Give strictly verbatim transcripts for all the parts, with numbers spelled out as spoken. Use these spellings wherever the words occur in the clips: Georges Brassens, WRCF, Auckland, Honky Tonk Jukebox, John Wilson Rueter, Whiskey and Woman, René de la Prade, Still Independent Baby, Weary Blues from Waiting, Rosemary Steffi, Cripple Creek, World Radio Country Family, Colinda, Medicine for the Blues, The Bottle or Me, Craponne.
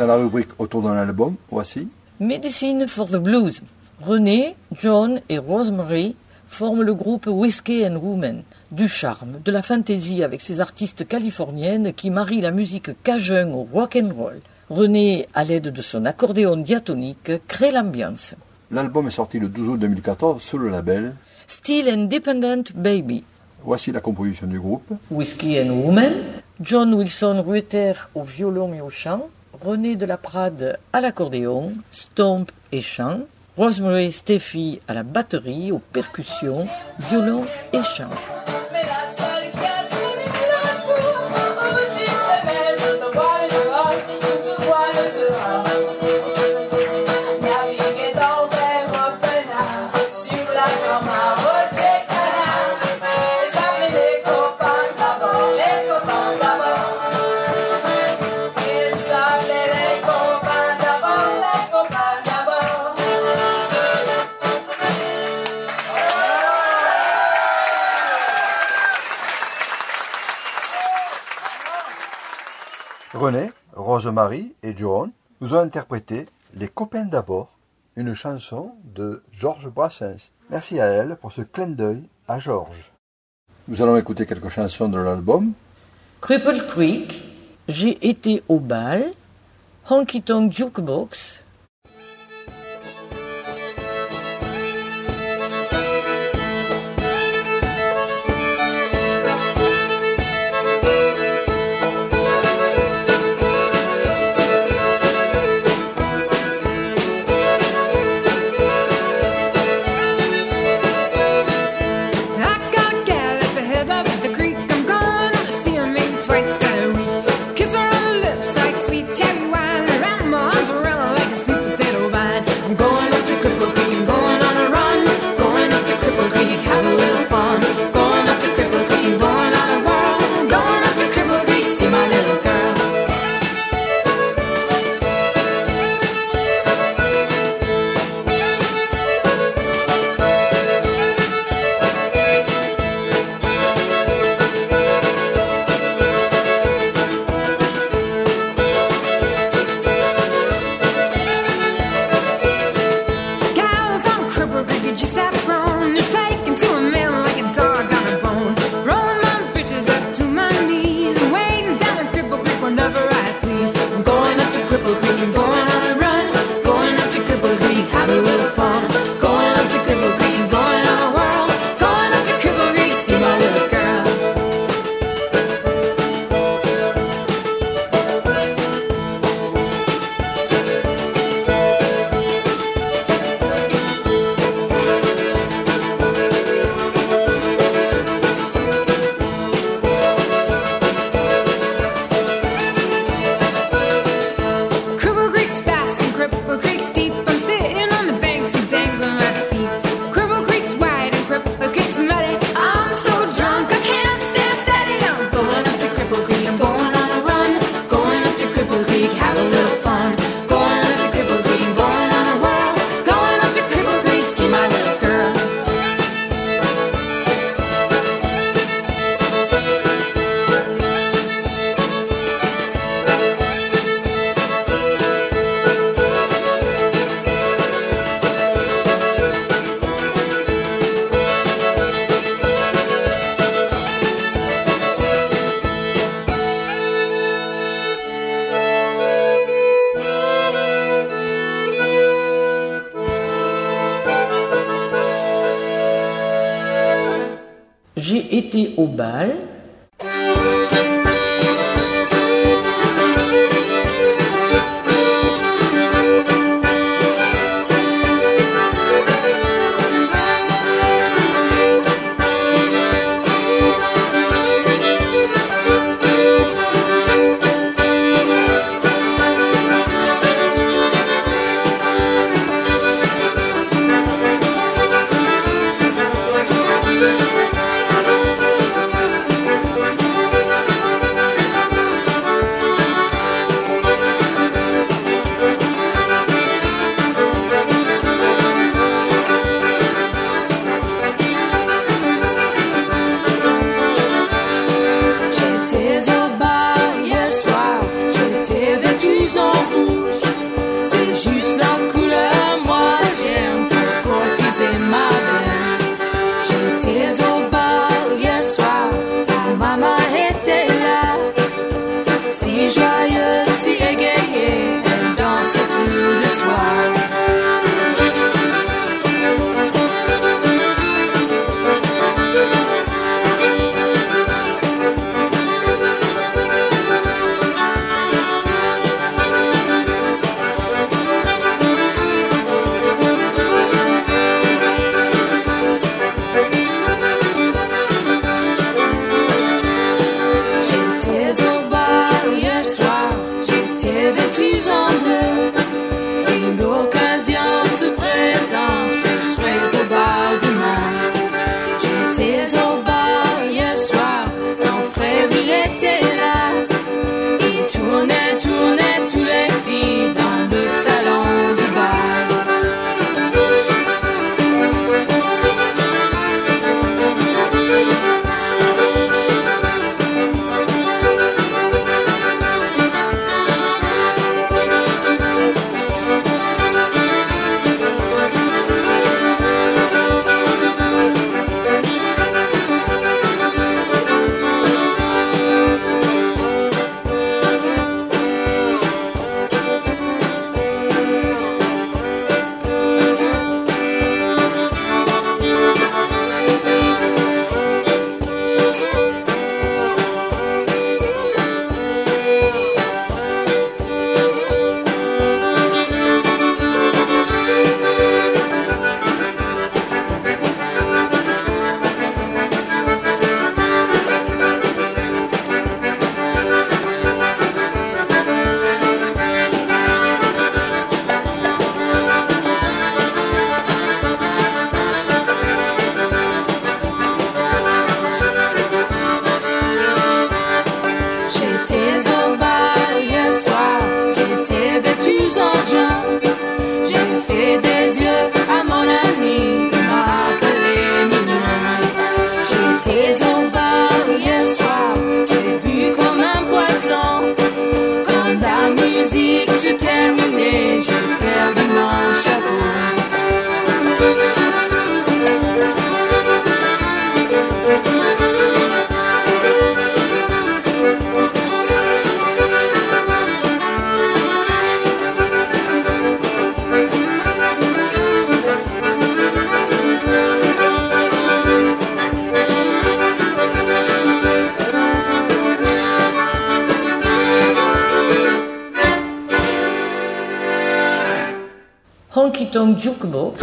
dans la rubrique autour d'un album, voici Medicine for the Blues. René, John et Rosemary forment le groupe Whiskey and Woman. Du charme, de la fantaisie avec ces artistes californiennes qui marient la musique cajun au rock'n'roll. René, à l'aide de son accordéon diatonique, crée l'ambiance. L'album est sorti le douze août deux mille quatorze sur le label Still Independent Baby. Voici la composition du groupe. Whiskey and Woman, John Wilson Rueter au violon et au chant, René de la Prade à l'accordéon, stomp et chant, Rosemary Steffi à la batterie, aux percussions, violon et chant. René, Rosemary et John nous ont interprété Les copains d'abord, une chanson de Georges Brassens. Merci à elle pour ce clin d'œil à Georges. Nous allons écouter quelques chansons de l'album. Cripple Creek, J'ai été au bal, Honky Tonk Jukebox. J'ai été au bal. Honky Tonk Jukebox.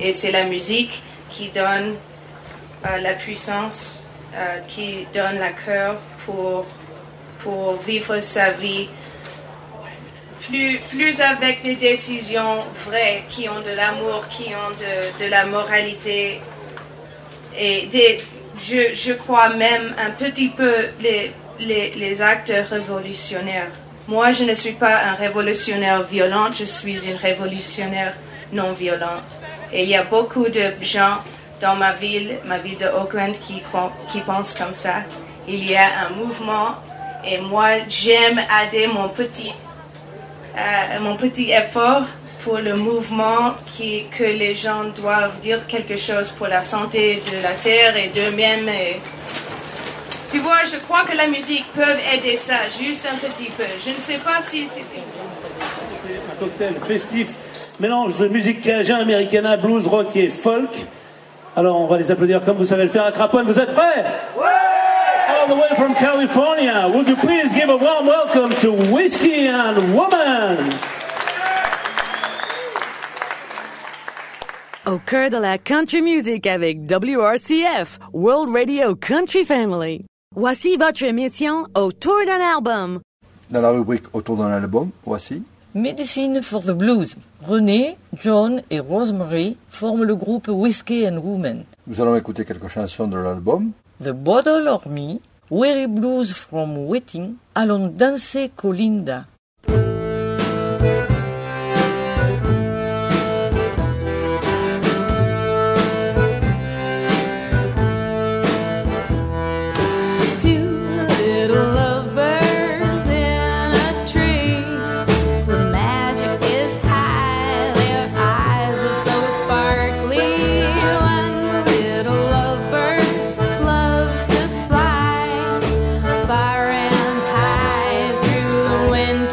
Et c'est la musique qui donne euh, la puissance, euh, qui donne la cœur pour, pour vivre sa vie plus, plus avec des décisions vraies, qui ont de l'amour, qui ont de, de la moralité. Et des, je, je crois même un petit peu les, les, les actes révolutionnaires. Moi, je ne suis pas un révolutionnaire violent, je suis une révolutionnaire non violente. Et il y a beaucoup de gens dans ma ville, ma ville de Auckland, qui, qui pensent comme ça. Il y a un mouvement et moi, j'aime aider mon petit, euh, mon petit effort pour le mouvement qui, que les gens doivent dire quelque chose pour la santé de la terre et d'eux-mêmes. Et... Tu vois, je crois que la musique peut aider ça, juste un petit peu. Je ne sais pas si c'est... C'est un cocktail festif, mélange de musique cajun, américana, blues, rock et folk. Alors, on va les applaudir comme vous savez le faire à Craponne. Vous êtes prêts? Ouais! All the way from California, would you please give a warm welcome to Whiskey and Woman? Au cœur de la country music avec W R C F, World Radio Country Family. Voici votre émission Autour d'un album. Dans la rubrique Autour d'un album, voici... Medicine for the Blues. René, John et Rosemary forment le groupe Whiskey and Woman. Nous allons écouter quelques chansons de l'album. The Bottle or Me, Weary Blues from Waiting, Allons danser Colinda. Far and high through the wind.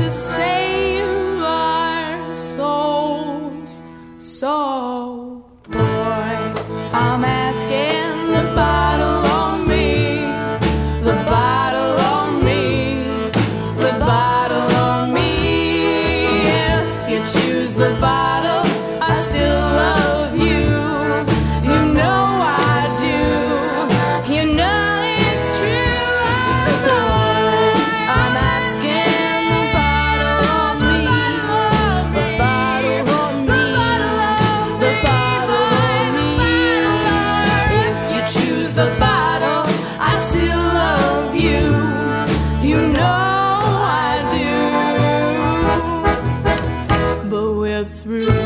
to save our souls. So, boy, I'm asking the bottle on me, the bottle on me, the bottle on me. If you choose the bottle, I still love you. You know I do. You know it's true. Oh, boy, I'm asking the bottle on me, the bottle on me, the bottle on me. If you choose the bottle, I still love you. You know I do. But we're through.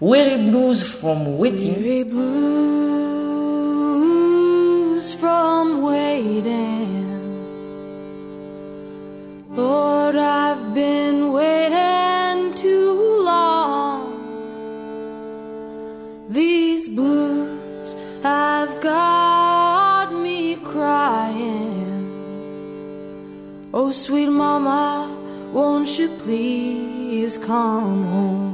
Weary Blues from Waiting. Weary blues from waiting. Lord, I've been waiting too long. These blues have got me crying. Oh, sweet mama, won't you please come home?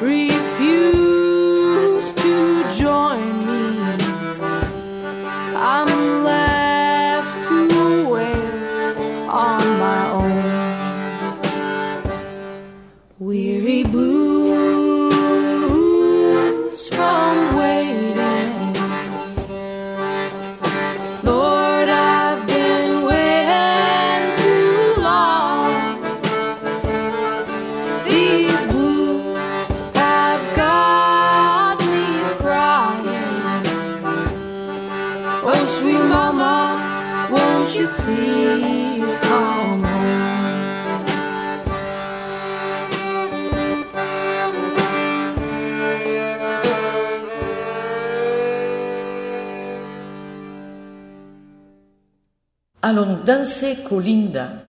refuse to join me. I'm left to wail on my own. Weary blues from waiting. Lord, I've been waiting too long. These blues have got me crying. Oh, sweet mama, won't you please come home? Allons danser Colinda,